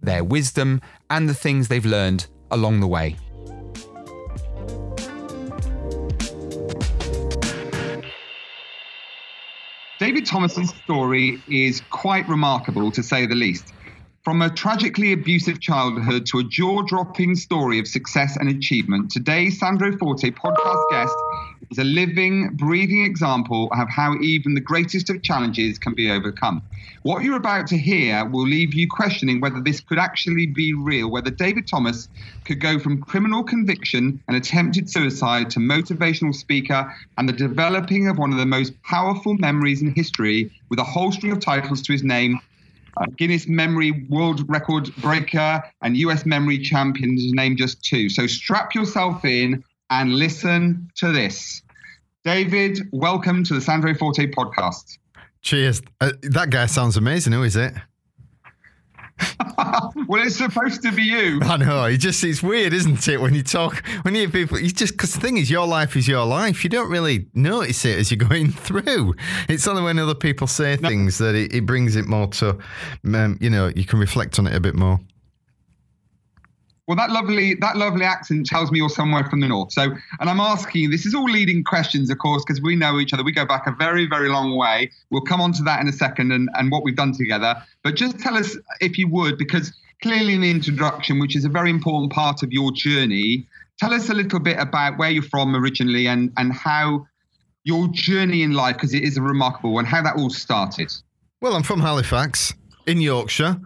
their wisdom, and the things they've learned along the way. David Thomas's story is quite remarkable, to say the least. From a tragically abusive childhood to a jaw-dropping story of success and achievement, today's Sandro Forte podcast guest is a living, breathing example of how even the greatest of challenges can be overcome. What you're about to hear will leave you questioning whether this could actually be real, whether David Thomas could go from criminal conviction and attempted suicide to motivational speaker and the developing of one of the most powerful memories in history with a whole string of titles to his name, Guinness Memory World Record Breaker and US Memory Champion, to name just two. So strap yourself in and listen to this. David, welcome to the Sandro Forte podcast. Cheers. That guy sounds amazing. Who is it? Well, it's supposed to be you. I know. It's weird, isn't it? When you hear people, because the thing is, your life is your life. You don't really notice it as you're going through. It's only when other people say things that it brings it more to, you can reflect on it a bit more. Well, that lovely accent tells me you're somewhere from the north. So, and I'm asking you, this is all leading questions, of course, because we know each other. We go back a very, very long way. We'll come on to that in a second and what we've done together. But just tell us, if you would, because clearly in the introduction, which is a very important part of your journey, tell us a little bit about where you're from originally and how your journey in life, because it is a remarkable one, how that all started. Well, I'm from Halifax, in Yorkshire,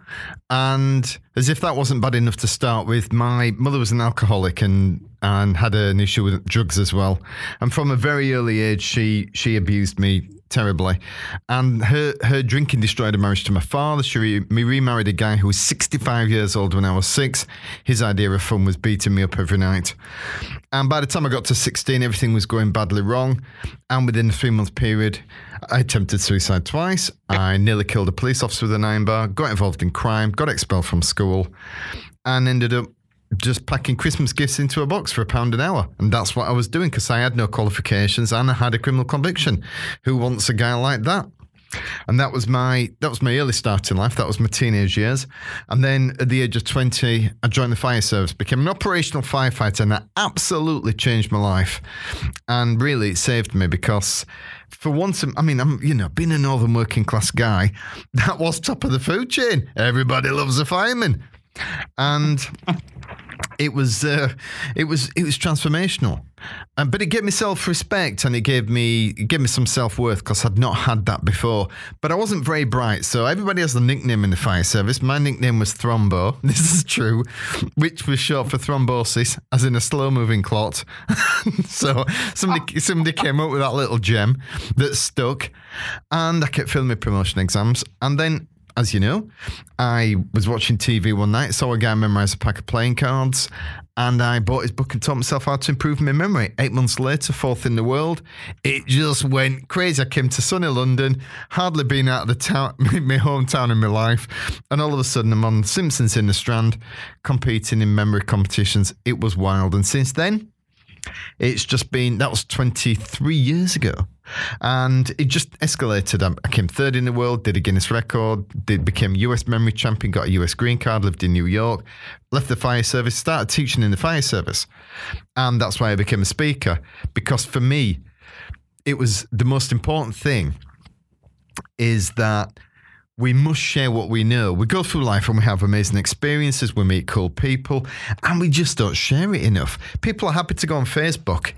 and as if that wasn't bad enough to start with, my mother was an alcoholic and had an issue with drugs as well. And from a very early age, she abused me terribly. And her drinking destroyed her marriage to my father. She remarried a guy who was 65 years old when I was 6. His idea of fun was beating me up every night. And by the time I got to 16, everything was going badly wrong. And within a 3-month period, I attempted suicide twice. I nearly killed a police officer with an iron bar, got involved in crime, got expelled from school, and ended up just packing Christmas gifts into a box for £1 an hour. And that's what I was doing because I had no qualifications and I had a criminal conviction. Who wants a guy like that? And that was my early start in life. That was my teenage years. And then at the age of 20, I joined the fire service, became an operational firefighter, and that absolutely changed my life. And really, it saved me because for once, being a northern working class guy, that was top of the food chain. Everybody loves a fireman. And it was transformational, but it gave me self-respect and it gave me some self-worth because I'd not had that before. But I wasn't very bright, so everybody has the nickname in the fire service. My nickname was Thrombo. This is true, which was short for thrombosis, as in a slow-moving clot. So somebody came up with that little gem that stuck, and I kept filling my promotion exams, and then, as you know, I was watching TV one night, saw a guy memorize a pack of playing cards, and I bought his book and taught myself how to improve my memory. 8 months later, fourth in the world, it just went crazy. I came to sunny London, hardly been out of my hometown in my life, and all of a sudden I'm on Simpsons in the Strand, competing in memory competitions. It was wild, and since then, it's just been, that was 23 years ago. And it just escalated. I came third in the world, did a Guinness record, became US Memory Champion, got a US green card, lived in New York, left the fire service, started teaching in the fire service. And that's why I became a speaker, because for me, it was the most important thing is that we must share what we know. We go through life and we have amazing experiences, we meet cool people, and we just don't share it enough. People are happy to go on Facebook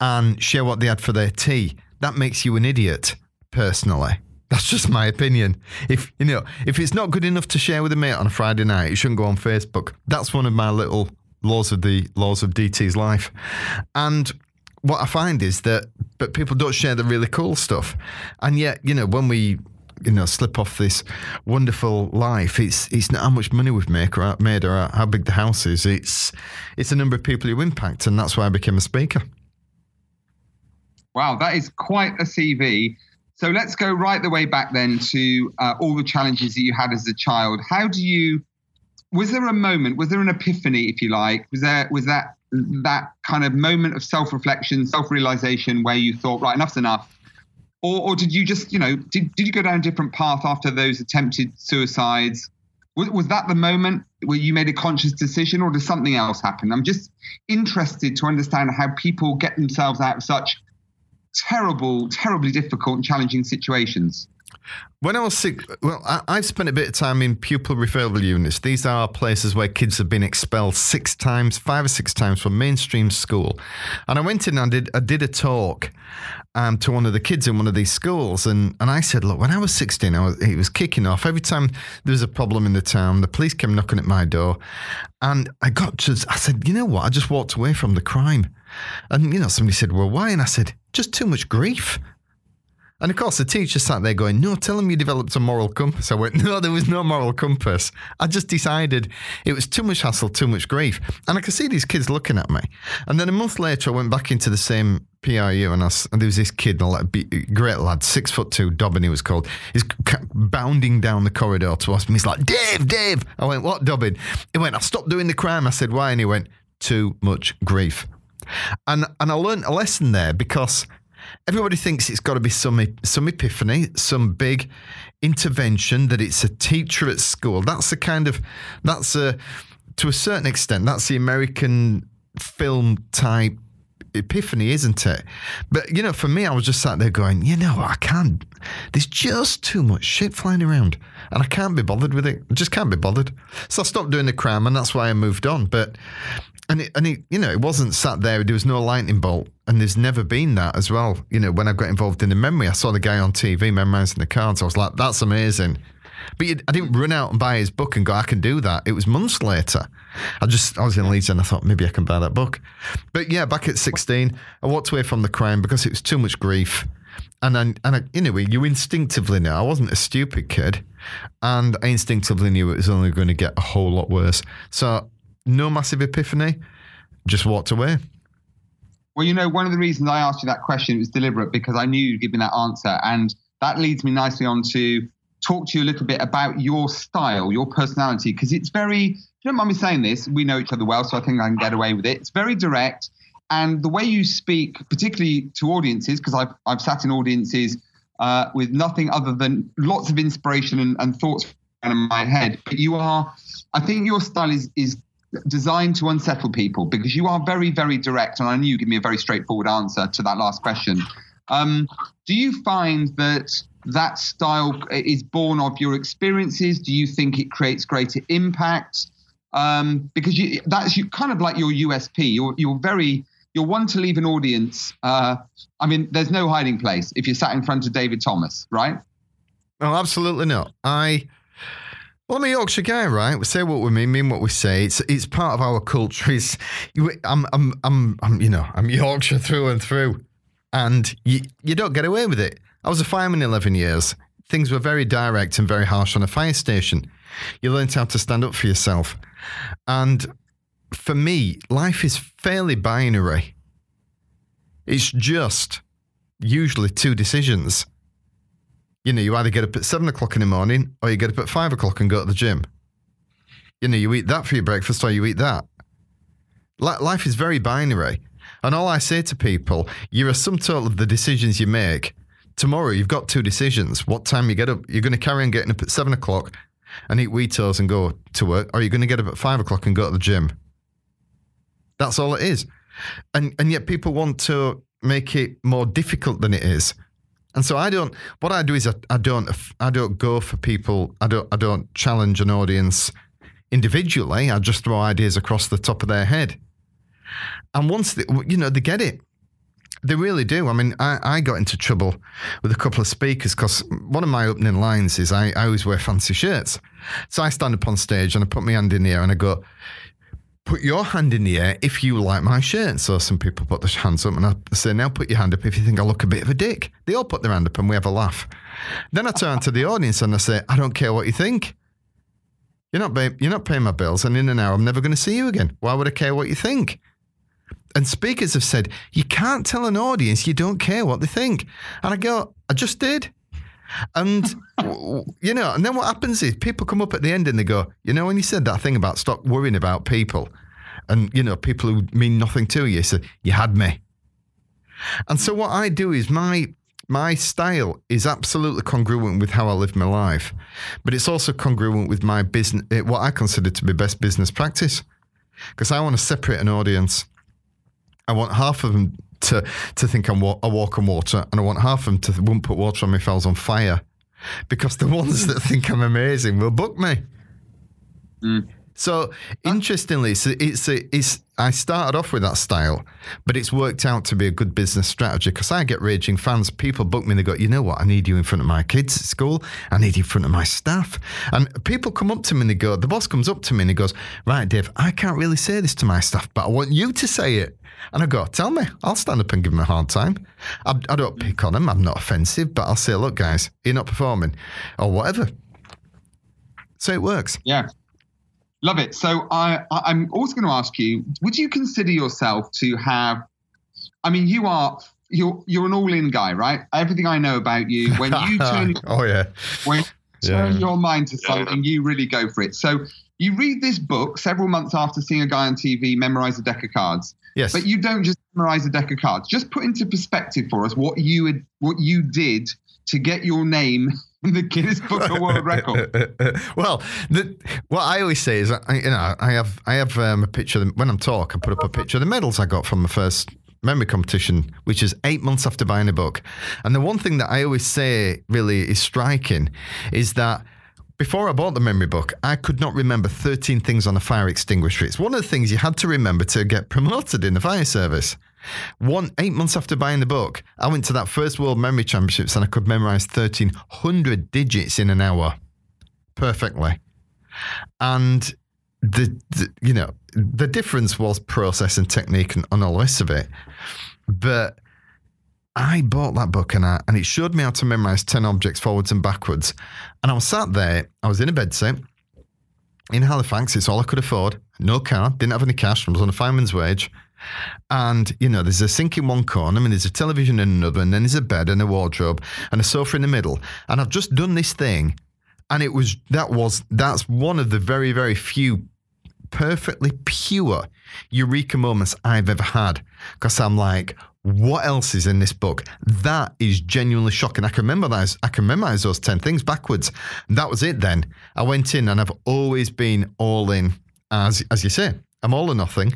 and share what they had for their tea. That makes you an idiot, personally. That's just my opinion. If it's not good enough to share with a mate on a Friday night, it shouldn't go on Facebook. That's one of my little laws of DT's life. And what I find is that people don't share the really cool stuff. And yet, when we slip off this wonderful life. It's not how much money we've made or how big the house is. It's the number of people you impact, and that's why I became a speaker. Wow, that is quite a CV. So let's go right the way back then to all the challenges that you had as a child. Was there a moment? Was there an epiphany, if you like? Was that kind of moment of self-reflection, self-realization, where you thought, right, enough's enough? Or did you just, did you go down a different path after those attempted suicides? Was that the moment where you made a conscious decision, or did something else happen? I'm just interested to understand how people get themselves out of such terrible, terribly difficult and challenging situations. When I was sick, I've spent a bit of time in pupil referral units. These are places where kids have been expelled five or six times from mainstream school. And I went in and I did a talk to one of the kids in one of these schools. And I said, look, when I was 16, it was kicking off. Every time there was a problem in the town, the police came knocking at my door. And I said, you know what? I just walked away from the crime. And, somebody said, well, why? And I said, just too much grief. And of course, the teacher sat there going, no, tell him you developed a moral compass. I went, no, there was no moral compass. I just decided it was too much hassle, too much grief. And I could see these kids looking at me. And then a month later, I went back into the same PRU and there was this kid, a great lad, 6'2", Dobbin he was called. He's bounding down the corridor towards me. He's like, Dave. I went, what, Dobbin? He went, I stopped doing the crime. I said, why? And he went, too much grief. And I learned a lesson there, because everybody thinks it's got to be some epiphany, some big intervention, that it's a teacher at school. To a certain extent, that's the American film type epiphany, isn't it? But, for me, I was just sat there going, I can't. There's just too much shit flying around and I can't be bothered with it. I just can't be bothered. So I stopped doing the crime, and that's why I moved on. But it wasn't sat there. There was no lightning bolt, and there's never been that as well. When I got involved in the memory, I saw the guy on TV memorising the cards. I was like, that's amazing. But I didn't run out and buy his book and go, I can do that. It was months later. I was in Leeds and I thought, maybe I can buy that book. But yeah, back at 16, I walked away from the crime because it was too much grief. And you instinctively know. I wasn't a stupid kid, and I instinctively knew it was only going to get a whole lot worse. So no massive epiphany, just walked away. Well, one of the reasons I asked you that question was deliberate, because I knew you'd give me that answer. And that leads me nicely on to talk to you a little bit about your style, your personality, because it's very, if you don't mind me saying this, we know each other well, so I think I can get away with it. It's very direct. And the way you speak, particularly to audiences, because I've sat in audiences with nothing other than lots of inspiration and thoughts in my head. But I think your style is designed to unsettle people, because you are very, very direct. And I knew you give me a very straightforward answer to that last question. Do you find that style is born of your experiences? Do you think it creates greater impact? Because that's kind of like your USP. You're one to leave an audience. There's no hiding place if you're sat in front of David Thomas, right? Oh, absolutely not. I'm a Yorkshire guy, right? We say what we mean what we say. It's part of our culture. I'm Yorkshire through and through, and you don't get away with it. I was a fireman 11 years. Things were very direct and very harsh on a fire station. You learned how to stand up for yourself. And for me, life is fairly binary. It's just usually two decisions. You either get up at 7 o'clock in the morning or you get up at 5 o'clock and go to the gym. You eat that for your breakfast or you eat that. Life is very binary. And all I say to people, you're a sum total of the decisions you make. Tomorrow you've got two decisions. What time you get up? You're going to carry on getting up at 7 o'clock and eat Wheato's and go to work, or you're going to get up at 5 o'clock and go to the gym. That's all it is. And yet people want to make it more difficult than it is. And so I don't challenge an audience individually. I just throw ideas across the top of their head. And once they get it. They really do. I got into trouble with a couple of speakers because one of my opening lines is I always wear fancy shirts. So I stand up on stage and I put my hand in the air and I go, put your hand in the air if you like my shirt. So some people put their hands up and I say, now put your hand up if you think I look a bit of a dick. They all put their hand up and we have a laugh. Then I turn to the audience and I say, I don't care what you think. You're not paying my bills and in an hour I'm never going to see you again. Why would I care what you think? And speakers have said, you can't tell an audience you don't care what they think. And I go, I just did. And, and then what happens is people come up at the end and they go, when you said that thing about stop worrying about people and, people who mean nothing to you, so you had me. And so what I do is my style is absolutely congruent with how I live my life, but it's also congruent with my business, what I consider to be best business practice, because I want to separate an audience. I want half of them to think I walk on water, and I want half of them to wouldn't put water on me if I was on fire, because the ones that think I'm amazing will book me. Mm. So interestingly, I started off with that style, but it's worked out to be a good business strategy because I get raging fans. People book me and they go, you know what? I need you in front of my kids at school. I need you in front of my staff. And people come up to me and they go, the boss comes up to me and he goes, right, Dave, I can't really say this to my staff, but I want you to say it. And I go, tell me, I'll stand up and give them a hard time. I don't pick on them. I'm not offensive, but I'll say, look, guys, you're not performing or whatever. So it works. Yeah. Love it. So I'm also going to ask you, would you consider yourself to have, I mean, you're an all-in guy, right? Everything I know about you, when you turn, turn your mind to something, you really go for it. So you read this book several months after seeing a guy on TV memorize a deck of cards. Yes. But you don't just memorize a deck of cards. Just put into perspective for us what you did to get your name in the Guinness Book of World Record. Well, what I always say is, I have a picture of them. When I'm talking, I put up a picture of the medals I got from the first memory competition, which is 8 months after buying a book. And the one thing that I always say really is striking is that before I bought the memory book, I could not remember 13 things on a fire extinguisher. It's one of the things you had to remember to get promoted in the fire service. 8 months after buying the book, I went to that first World Memory Championships and I could memorize 1,300 digits in an hour perfectly. And the difference was process and technique and all the rest of it. But I bought that book and it showed me how to memorize 10 objects forwards and backwards. And I was sat there, I was in a bedsit in Halifax, it's all I could afford, no car, didn't have any cash, I was on a fireman's wage. And, there's a sink in one corner, and there's a television in another, and then there's a bed and a wardrobe and a sofa in the middle. And I've just done this thing. And that's one of the very, very few perfectly pure eureka moments I've ever had. Because I'm like, what else is in this book? That is genuinely shocking. I can memorize those 10 things backwards. And that was it then. I went in and I've always been all in, as you say. I'm all or nothing.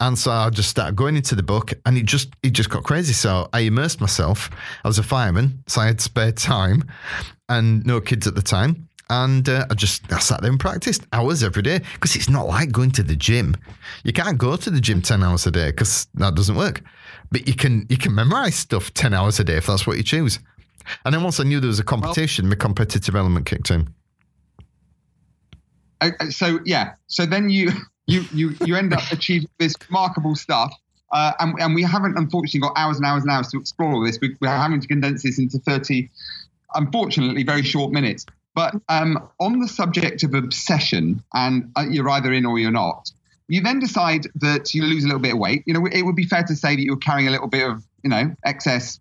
And so I just started going into the book and it just got crazy. So I immersed myself. I was a fireman, so I had spare time and no kids at the time. And I sat there and practiced hours every day because it's not like going to the gym. You can't go to the gym 10 hours a day because that doesn't work. But you can memorize stuff 10 hours a day if that's what you choose. And then once I knew there was a competition, my competitive element kicked in. So, yeah. So then you end up achieving this remarkable stuff, and we haven't unfortunately got hours and hours and hours to explore all this. We're having to condense this into 30, unfortunately, very short minutes. But on the subject of obsession, and you're either in or you're not, you then decide that you lose a little bit of weight. It would be fair to say that you were carrying a little bit of excess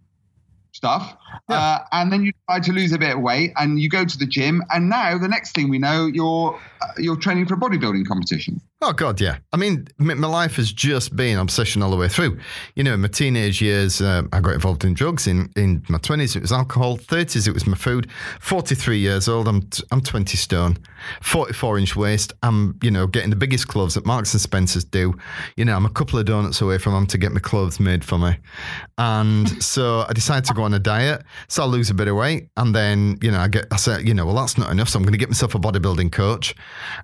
stuff, yeah. And then you try to lose a bit of weight, and you go to the gym, and now the next thing we know, you're training for a bodybuilding competition. Oh God, yeah. I mean, my life has just been obsession all the way through. In my teenage years, I got involved in drugs. In my 20s, it was alcohol. 30s, it was my food. 43 years old, I'm 20 stone, 44 inch waist. I'm getting the biggest clothes that Marks and Spencer's do. I'm a couple of donuts away from them to get my clothes made for me, and so I decided to go on a diet. So I lose a bit of weight, and then I said, that's not enough. So I'm going to get myself a bodybuilding coach,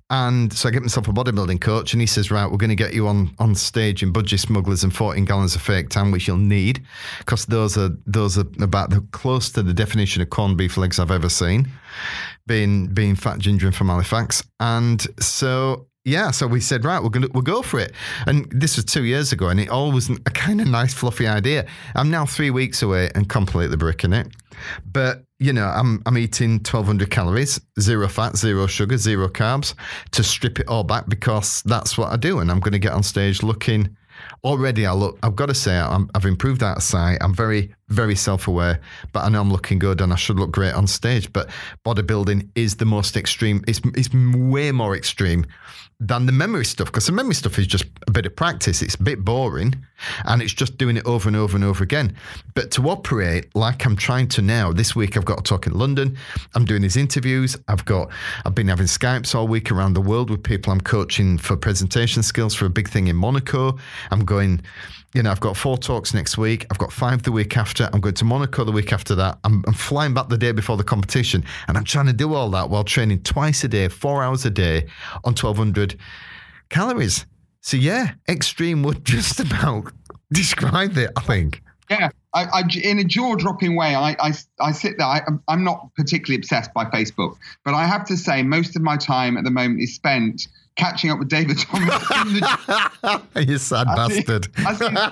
and so I get myself a bodybuilding coach, and he says, right, we're going to get you on stage in Budgie Smugglers and 14 gallons of fake tan, which you'll need, because those are about close to the definition of corned beef legs I've ever seen, being fat ginger and from Halifax. And so Yeah, so we said, right, we'll go for it. And this was 2 years ago, and it all was a kind of nice, fluffy idea. I'm now 3 weeks away and completely bricking it. But, you know, I'm eating 1,200 calories, zero fat, zero sugar, zero carbs, to strip it all back because that's what I do. And I'm going to get on stage looking... Already, I've got to say, I've improved out of sight. I'm very, very self-aware, but I know I'm looking good and I should look great on stage. But bodybuilding is the most extreme. It's way more extreme than the memory stuff, because the memory stuff is just a bit of practice. It's a bit boring and it's just doing it over and over and over again. But to operate like I'm trying to now, this week I've got to talk in London. I'm doing these interviews. I've been having Skypes all week around the world with people I'm coaching for presentation skills for a big thing in Monaco. I'm going, you know, I've got 4 talks next week. I've got 5 the week after. I'm going to Monaco the week after that. I'm flying back the day before the competition, and I'm trying to do all that while training twice a day, 4 hours a day on 1,200 calories. So yeah, extreme would just about describe it, I think. Yeah, I in a jaw-dropping way, I sit there. I'm not particularly obsessed by Facebook, but I have to say most of my time at the moment is spent catching up with David Thomas. You sad bastard.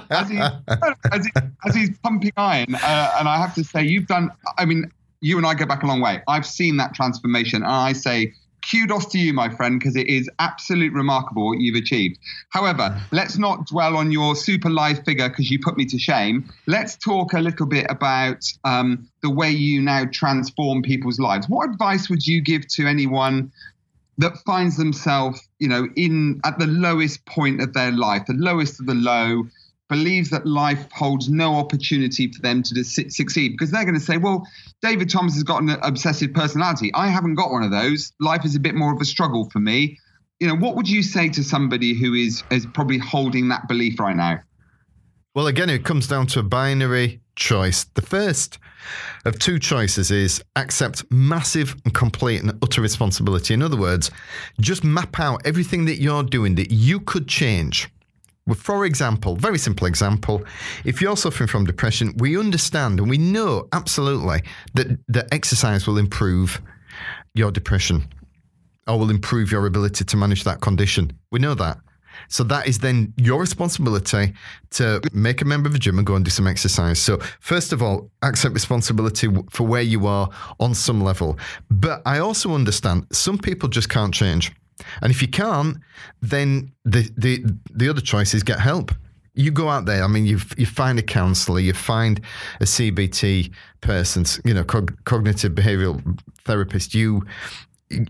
As he's pumping iron. And I have to say, you and I go back a long way. I've seen that transformation. And I say, kudos to you, my friend, because it is absolutely remarkable what you've achieved. However, let's not dwell on your super live figure because you put me to shame. Let's talk a little bit about the way you now transform people's lives. What advice would you give to anyone that finds themselves, you know, at the lowest point of their life, the lowest of the low, believes that life holds no opportunity for them to succeed? Because they're going to say, well, David Thomas has got an obsessive personality. I haven't got one of those. Life is a bit more of a struggle for me. You know, what would you say to somebody who is probably holding that belief right now? Well, again, it comes down to a binary choice. The first of 2 choices is accept massive and complete and utter responsibility. In other words, just map out everything that you're doing that you could change. For example, very simple example, if you're suffering from depression, we understand and we know absolutely that exercise will improve your depression or will improve your ability to manage that condition. We know that. So that is then your responsibility to make a member of a gym and go and do some exercise. So first of all, accept responsibility for where you are on some level. But I also understand some people just can't change. And if you can't, then the other choice is get help. You go out there. I mean, you find a counsellor, you find a CBT person, you know, cognitive behavioural therapist. You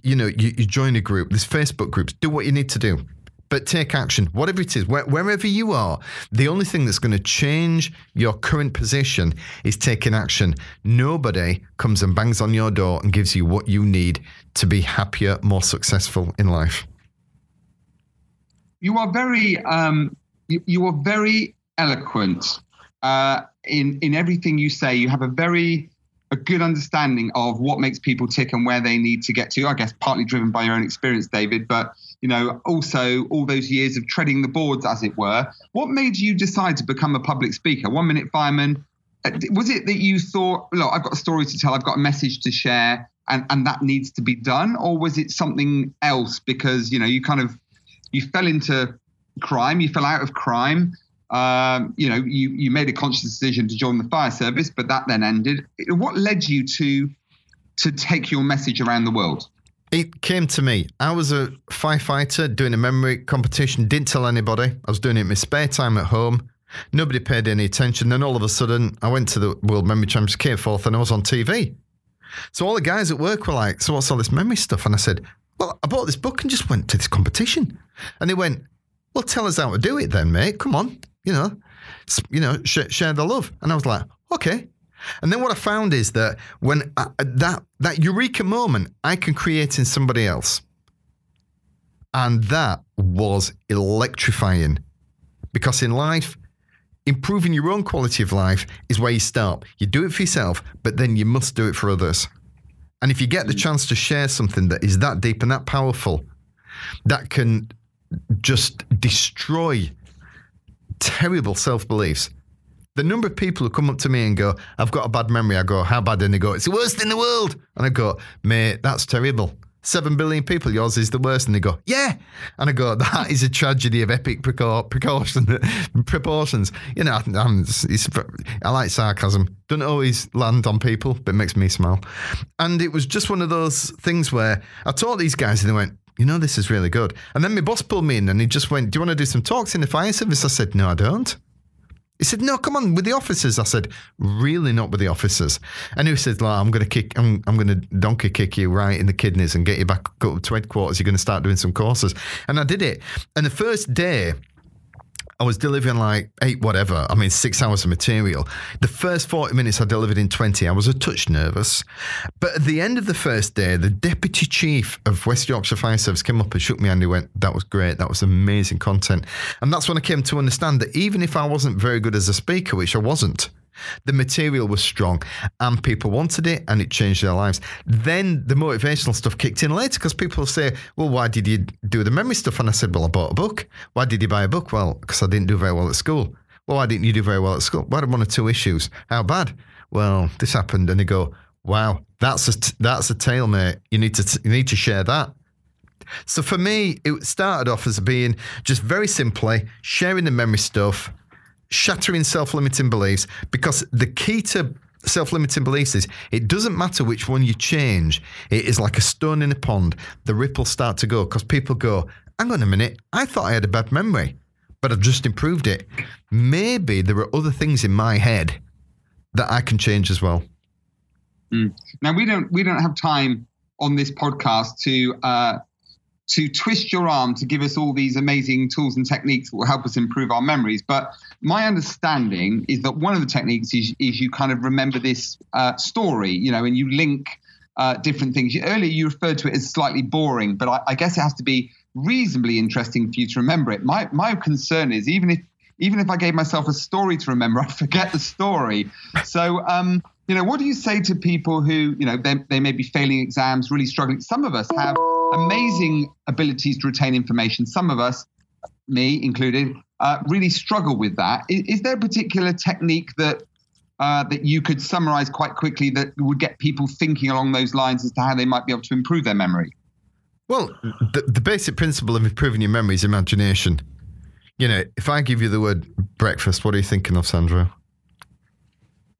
join a group. There's Facebook groups. Do what you need to do. But take action, whatever it is, wherever you are. The only thing that's going to change your current position is taking action. Nobody comes and bangs on your door and gives you what you need to be happier, more successful in life. You are very, very eloquent in everything you say. You have a good understanding of what makes people tick and where they need to get to. I guess partly driven by your own experience, David, but you know, also all those years of treading the boards, as it were. What made you decide to become a public speaker? 1 minute fireman. Was it that you thought, look, I've got a story to tell, I've got a message to share, and that needs to be done? Or was it something else? Because, you know, you fell into crime, you fell out of crime. You know, you made a conscious decision to join the fire service, but that then ended. What led you to take your message around the world? It came to me. I was a firefighter doing a memory competition, didn't tell anybody. I was doing it in my spare time at home. Nobody paid any attention. Then all of a sudden, I went to the World Memory Championships, came forth, and I was on TV. So all the guys at work were like, so what's all this memory stuff? And I said, well, I bought this book and just went to this competition. And they went, well, tell us how to do it then, mate. Come on. You know, share the love. And I was like, okay. And then what I found is that when that eureka moment, I can create in somebody else. And that was electrifying, because in life, improving your own quality of life is where you start. You do it for yourself, but then you must do it for others. And if you get the chance to share something that is that deep and that powerful, that can just destroy terrible self-beliefs. The number of people who come up to me and go, I've got a bad memory. I go, how bad? And they go, it's the worst in the world. And I go, mate, that's terrible. 7 billion people, yours is the worst. And they go, yeah. And I go, that is a tragedy of epic proportions. You know, I like sarcasm. Don't always land on people, but it makes me smile. And it was just one of those things where I taught these guys and they went, you know, this is really good. And then my boss pulled me in and he just went, do you want to do some talks in the fire service? I said, no, I don't. He said, no, come on, with the officers. I said, really not with the officers. And he said, like, I'm going to donkey kick you right in the kidneys and get you back up to headquarters. You're going to start doing some courses. And I did it. And the first day, I was delivering 6 hours of material. The first 40 minutes I delivered in 20, I was a touch nervous. But at the end of the first day, the deputy chief of West Yorkshire Fire Service came up and shook me and he went, that was great. That was amazing content. And that's when I came to understand that even if I wasn't very good as a speaker, which I wasn't, the material was strong and people wanted it and it changed their lives. Then the motivational stuff kicked in later because people say, well, why did you do the memory stuff? And I said, well, I bought a book. Why did you buy a book? Well, because I didn't do very well at school. Well, why didn't you do very well at school? Well, I had one or two issues. How bad? Well, this happened. And they go, wow, that's a tale, mate. You need to share that. So for me, it started off as being just very simply sharing the memory stuff, shattering self-limiting beliefs, because the key to self-limiting beliefs is it doesn't matter which one you change. It is like a stone in a pond. The ripples start to go because people go, hang on a minute, I thought I had a bad memory, but I've just improved it. Maybe there are other things in my head that I can change as well. Mm. Now, we don't have time on this podcast to twist your arm to give us all these amazing tools and techniques that will help us improve our memories. But my understanding is that one of the techniques is you kind of remember this story, you know, and you link different things. Earlier you referred to it as slightly boring, but I guess it has to be reasonably interesting for you to remember it. My concern is even if I gave myself a story to remember, I'd forget the story. So, you know, what do you say to people who, you know, they may be failing exams, really struggling? Some of us have amazing abilities to retain information. Some of us, me included, really struggle with that. Is there a particular technique that you could summarize quite quickly that would get people thinking along those lines as to how they might be able to improve their memory? Well, the basic principle of improving your memory is imagination. You know, if I give you the word breakfast, what are you thinking of, Sandro?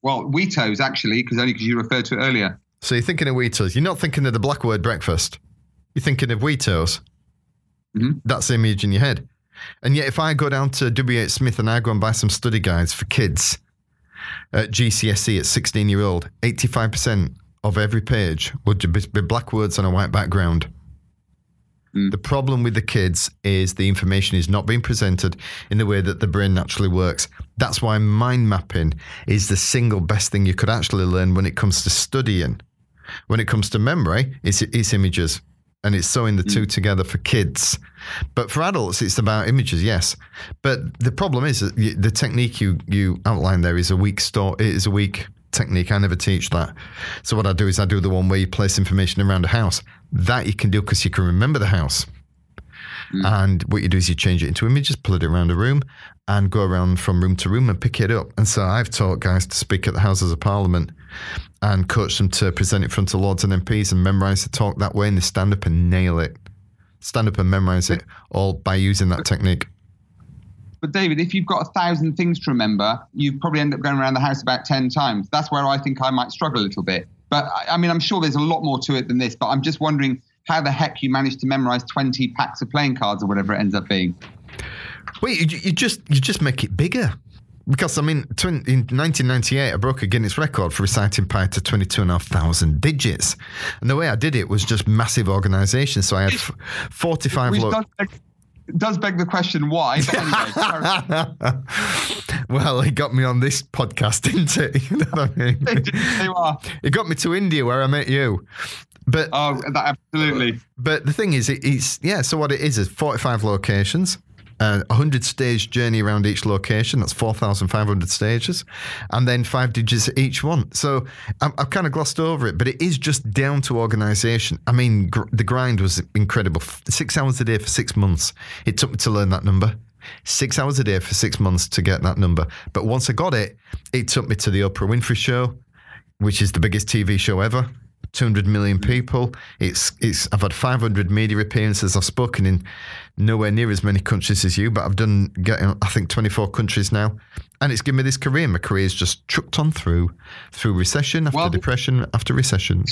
Well, Wheato's, actually, because you referred to it earlier. So you're thinking of Wheato's. You're not thinking of the black word breakfast. You're thinking of Wheato's. Mm-hmm. That's the image in your head. And yet if I go down to WH Smith and I go and buy some study guides for kids at GCSE at 16-year-old, 85% of every page would be black words on a white background. Mm. The problem with the kids is the information is not being presented in the way that the brain naturally works. That's why mind mapping is the single best thing you could actually learn when it comes to studying. When it comes to memory, it's images. And it's sewing the two together for kids. But for adults, it's about images, yes. But the problem is that the technique you outlined there is a weak technique. I never teach that. So what I do is I do the one where you place information around a house. That you can do because you can remember the house. Mm. And what you do is you change it into images, pull it around a room, and go around from room to room and pick it up. And so I've taught guys to speak at the Houses of Parliament and coach them to present in front of Lords and MPs and memorise the talk that way, and they stand up and nail it. Stand up and memorise it, all by using that technique. But David, if you've got 1,000 things to remember, you probably end up going around the house about 10 times. That's where I think I might struggle a little bit. But I mean, I'm sure there's a lot more to it than this, but I'm just wondering how the heck you manage to memorise 20 packs of playing cards or whatever it ends up being. Well, you just make it bigger. Because, I mean, in 1998, I broke a Guinness record for reciting pi to 22,500 digits. And the way I did it was just massive organisation. So I had 45 does beg the question, why? Anyway, well, it got me on this podcast, didn't it? You know what I mean? It got me to India where I met you. But absolutely. But the thing is, so what it is 45 locations. 100 stage journey around each location. That's 4,500 stages, and then 5 digits at each one. So I've kind of glossed over it, but it is just down to organisation. I mean, the grind was incredible. 6 hours a day for 6 months. It took me to learn that number. 6 hours a day for 6 months to get that number. But once I got it, it took me to the Oprah Winfrey show, which is the biggest TV show ever. 200 million people. I've had 500 media appearances. I've spoken in nowhere near as many countries as you, but I've done, I think, 24 countries now. And it's given me this career. My career's just chucked on through recession after depression after recession.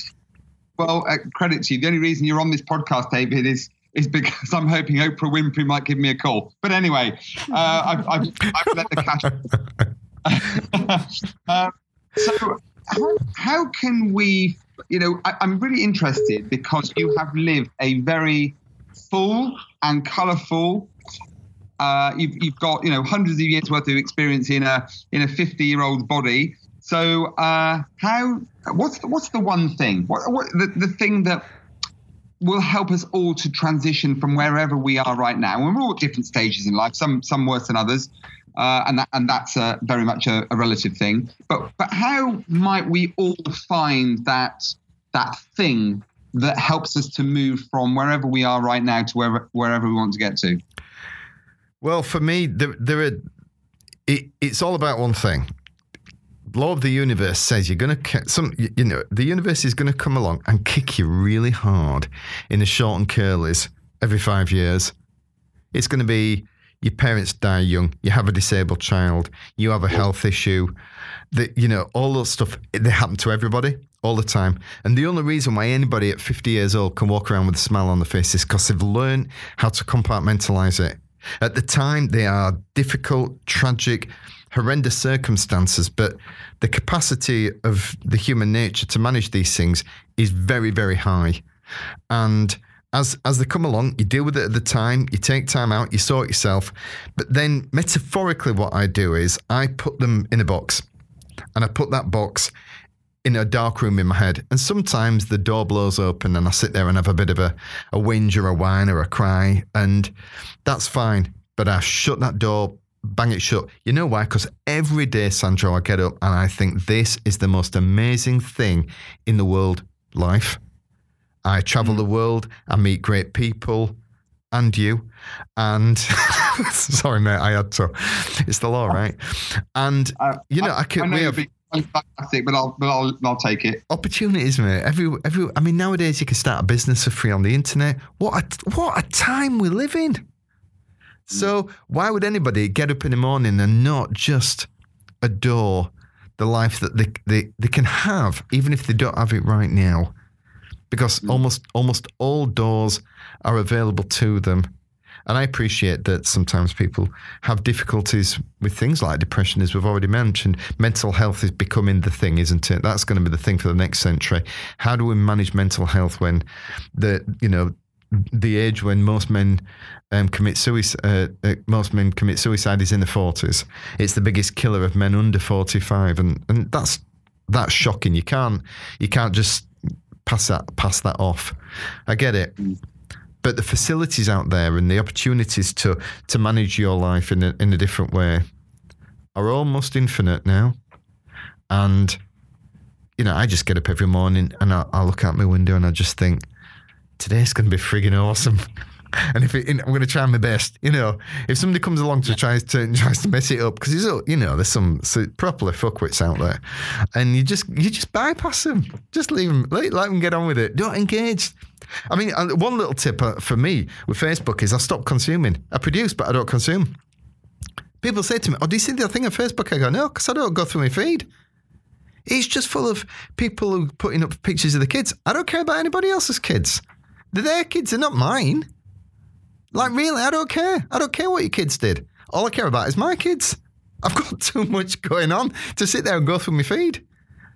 Well, credit to you. The only reason you're on this podcast, David, is because I'm hoping Oprah Winfrey might give me a call. But anyway, I've let the cash. So how can we, I'm really interested because you have lived a very full and colourful, you've got, hundreds of years worth of experience in a 50-year-old body. So what's the one thing, the thing that will help us all to transition from wherever we are right now? And we're all at different stages in life, some worse than others. And that's very much a relative thing. But how might we all find that thing that helps us to move from wherever we are right now to wherever we want to get to? Well, for me, it's all about one thing. Law of the universe says you're going to the universe is going to come along and kick you really hard in the short and curlies every 5 years. It's going to be your parents die young, you have a disabled child, you have a health issue, all that stuff, they happen to everybody all the time. And the only reason why anybody at 50 years old can walk around with a smile on their face is because they've learned how to compartmentalize it. At the time, they are difficult, tragic, horrendous circumstances, but the capacity of the human nature to manage these things is very, very high. And as they come along, you deal with it at the time, you take time out, you sort yourself. But then metaphorically what I do is I put them in a box, and I put that box in a dark room in my head. And sometimes the door blows open and I sit there and have a bit of a whinge or a whine or a cry, and that's fine. But I shut that door, bang it shut. You know why? Because every day, Sandro, I get up and I think this is the most amazing thing in the world, life. I travel the world, I meet great people, and you, and sorry mate, I had to, it's the law, right? And fantastic, but I'll take it. Opportunities, mate. Nowadays you can start a business for free on the internet. What a time we live in. So why would anybody get up in the morning and not just adore the life that they can have, even if they don't have it right now? Because almost all doors are available to them. And I appreciate that sometimes people have difficulties with things like depression, as we've already mentioned. Mental health is becoming the thing, isn't it? That's going to be the thing for the next century. How do we manage mental health when the age when most men commit suicide? Most men commit suicide is in the 40s. It's the biggest killer of men under 45, and that's shocking. You can't just pass that off. I get it, but the facilities out there and the opportunities to manage your life in a different way are almost infinite now. And I just get up every morning and I look out my window and I just think, today's going to be frigging awesome. And I'm going to try my best. If somebody comes along to tries to mess it up, because there's some properly fuckwits out there, and you just bypass them, just leave them, let them get on with it. Don't engage. I mean, one little tip for me with Facebook is I stopped consuming. I produce, but I don't consume. People say to me, "Oh, do you see the thing on Facebook?" I go, "No, because I don't go through my feed." It's just full of people who are putting up pictures of the kids. I don't care about anybody else's kids. They're their kids, they're not mine. Like, really, I don't care. I don't care what your kids did. All I care about is my kids. I've got too much going on to sit there and go through my feed.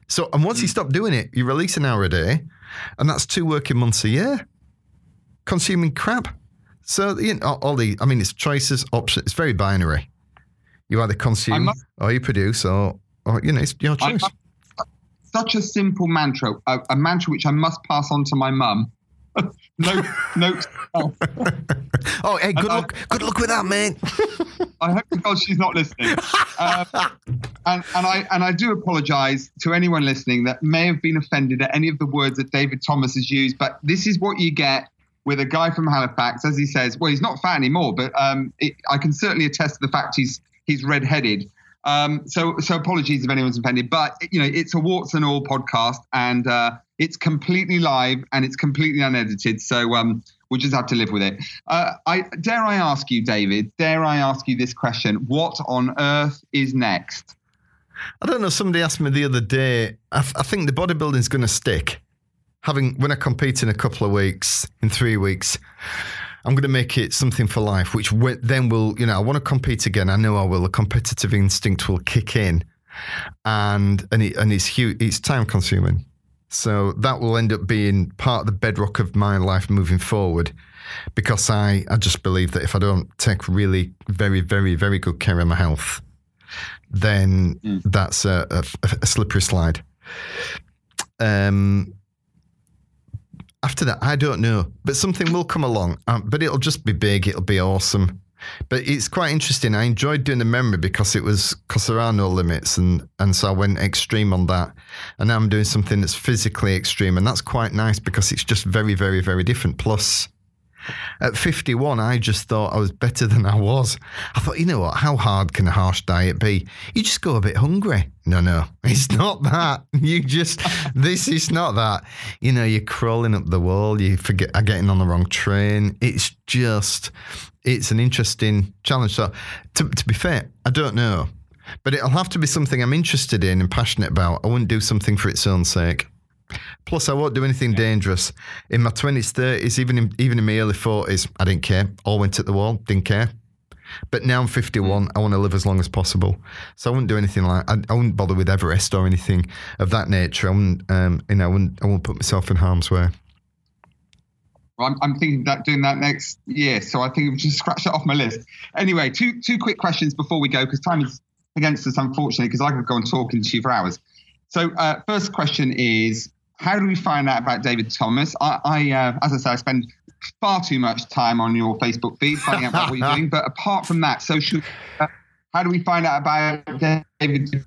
So, and once you stop doing it, you release an hour a day, and that's 2 working months a year, consuming crap. So, it's choices, options. It's very binary. You either consume or you produce, or it's your choice. Such a simple mantra, a mantra which I must pass on to my mum. No. Oh, hey, good luck. Good luck with that, mate. I hope to God she's not listening. And I do apologise to anyone listening that may have been offended at any of the words that David Thomas has used. But this is what you get with a guy from Halifax, as he says. Well, he's not fat anymore, but I can certainly attest to the fact he's redheaded. So apologies if anyone's offended, but you know, it's a warts and all podcast, and it's completely live and it's completely unedited. So we'll just have to live with it. I ask you, David, dare I ask you this question? What on earth is next? I don't know. Somebody asked me the other day, I think the bodybuilding is going to stick. When I compete in a couple of weeks, in 3 weeks, I'm going to make it something for life, which then will, you know, I want to compete again. I know I will. The competitive instinct will kick in, and it's huge. It's time consuming. So that will end up being part of the bedrock of my life moving forward, because I just believe that if I don't take really very, very, very good care of my health, then that's a slippery slide. After that, I don't know, but something will come along, but it'll just be big. It'll be awesome. But it's quite interesting. I enjoyed doing the memory because there are no limits. And so I went extreme on that. And now I'm doing something that's physically extreme. And that's quite nice because it's just very, very, very different. Plus, at 51, I just thought I was better than I was. I thought, you know what, how hard can a harsh diet be? You just go a bit hungry. No, it's not that. This is not that. You know, you're crawling up the wall, you forget, are getting on the wrong train. It's an interesting challenge. So to be fair, I don't know. But it'll have to be something I'm interested in and passionate about. I wouldn't do something for its own sake. Plus, I won't do anything dangerous. In my 20s, 30s, even in my early 40s, I didn't care. All went at the wall, didn't care. But now I'm 51, I want to live as long as possible. So I wouldn't do anything I wouldn't bother with Everest or anything of that nature. I wouldn't put myself in harm's way. Well, I'm thinking about doing that next year, so I think we'll just scratch that off my list. Anyway, two quick questions before we go, because time is against us, unfortunately, because I could go on talking to you for hours. So first question is, how do we find out about David Thomas? As I say, I spend far too much time on your Facebook feed finding out about what you're doing. But apart from that, social, how do we find out about David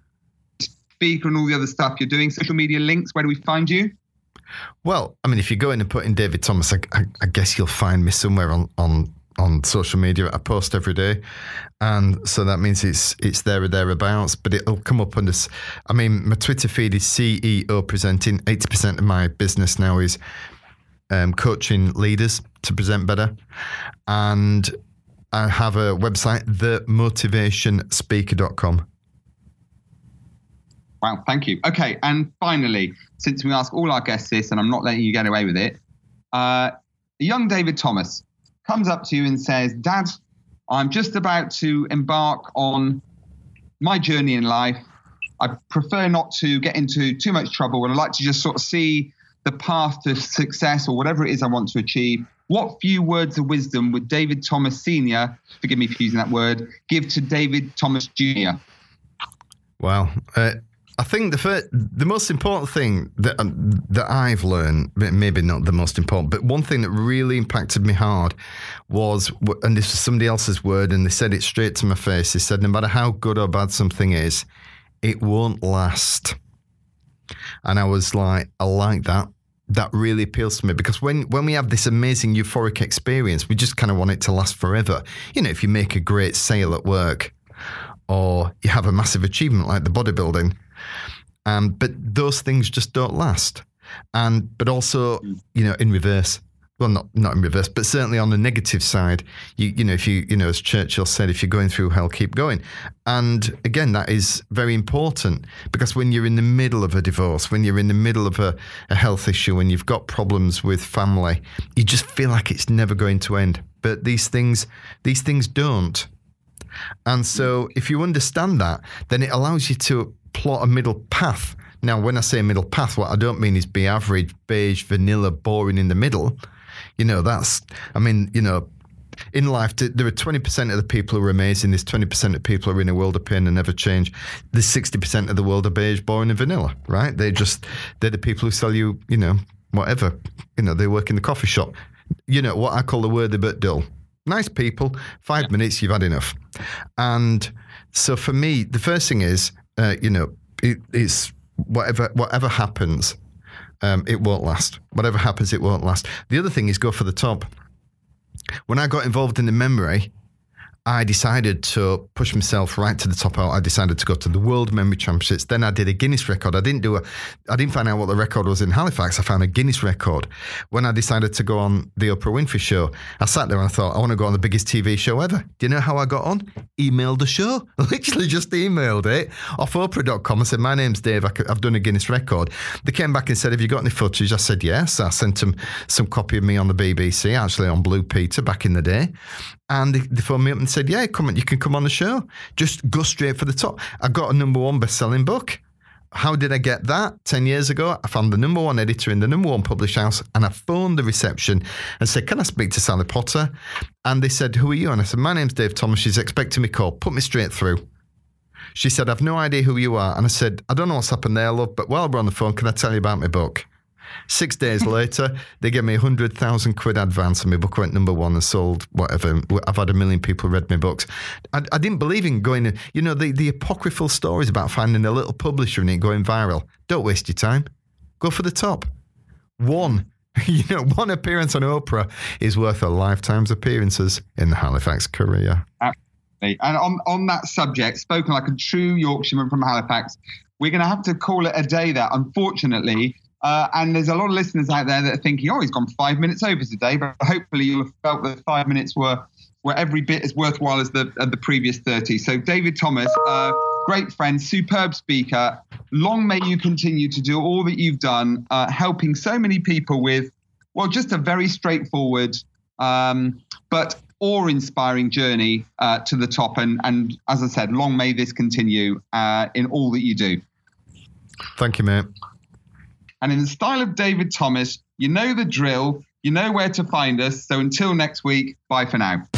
Speaker and all the other stuff you're doing? Social media links, where do we find you? Well, I mean, if you go in and put in David Thomas, I guess you'll find me somewhere on social media. I post every day. And so that means it's there or thereabouts, but it'll come up under, I mean, my Twitter feed is CEO presenting. 80% of my business now is coaching leaders to present better. And I have a website, the motivation speaker.com. Wow. Thank you. Okay. And finally, since we ask all our guests this, and I'm not letting you get away with it, young David Thomas comes up to you and says, Dad, I'm just about to embark on my journey in life. I prefer not to get into too much trouble, and I'd like to just sort of see the path to success or whatever it is I want to achieve. What few words of wisdom would David Thomas Sr., forgive me for using that word, give to David Thomas Jr.? Wow. I think the most important thing that I've learned, maybe not the most important, but one thing that really impacted me hard was, and this was somebody else's word, and they said it straight to my face. They said, no matter how good or bad something is, it won't last. And I was like, I like that. That really appeals to me, because when we have this amazing euphoric experience, we just kind of want it to last forever. You know, if you make a great sale at work or you have a massive achievement like the bodybuilding, but those things just don't last. But also, you know, in reverse, well, not in reverse, but certainly on the negative side, you know, if you, you know, as Churchill said, if you're going through hell, keep going. And again, that is very important, because when you're in the middle of a divorce, when you're in the middle of a health issue, when you've got problems with family, you just feel like it's never going to end. But these things don't. And so if you understand that, then it allows you to plot a middle path. Now, when I say middle path, what I don't mean is be average, beige, vanilla, boring in the middle. You know, in life, there are 20% of the people who are amazing. There's 20% of people who are in a world of pain and never change. There's 60% of the world of beige, boring and vanilla, right? They're the people who sell you, you know, whatever. You know, they work in the coffee shop. You know, what I call the worthy but dull. Nice people, 5 minutes, you've had enough. And so for me, the first thing is, you know, it's whatever happens, it won't last. Whatever happens, it won't last. The other thing is go for the top. When I got involved in the memory, I decided to push myself right to the top out. I decided to go to the World Memory Championships. Then I did a Guinness record. I didn't find out what the record was in Halifax. I found a Guinness record. When I decided to go on the Oprah Winfrey show, I sat there and I thought, I want to go on the biggest TV show ever. Do you know how I got on? Emailed the show. Literally just emailed it off Oprah.com. I said, my name's Dave. I've done a Guinness record. They came back and said, have you got any footage? I said, yes. I sent them some copy of me on the BBC, actually on Blue Peter back in the day. And they phoned me up and said, yeah, come on, you can come on the show. Just go straight for the top. I got a number 1 best-selling book. How did I get that? 10 years ago, I found the number 1 editor in the number 1 published house, and I phoned the reception and said, can I speak to Sally Potter? And they said, who are you? And I said, my name's Dave Thomas. She's expecting me call. Put me straight through. She said, I've no idea who you are. And I said, I don't know what's happened there, love, but while we're on the phone, can I tell you about my book? 6 days later, they gave me £100,000 advance and my book went number 1 and sold whatever. I've had 1 million people read my books. I didn't believe in going, you know, the apocryphal stories about finding a little publisher and it going viral. Don't waste your time. Go for the top. One appearance on Oprah is worth a lifetime's appearances in the Halifax Courier. Absolutely. And on that subject, spoken like a true Yorkshireman from Halifax, we're going to have to call it a day there. Unfortunately... and there's a lot of listeners out there that are thinking, oh, he's gone 5 minutes over today, but hopefully you'll have felt that 5 minutes were every bit as worthwhile as the previous 30. So David Thomas, great friend, superb speaker. Long may you continue to do all that you've done, helping so many people with, well, just a very straightforward but awe-inspiring journey to the top. And as I said, long may this continue in all that you do. Thank you, mate. And in the style of David Thomas, you know the drill, you know where to find us. So until next week, bye for now.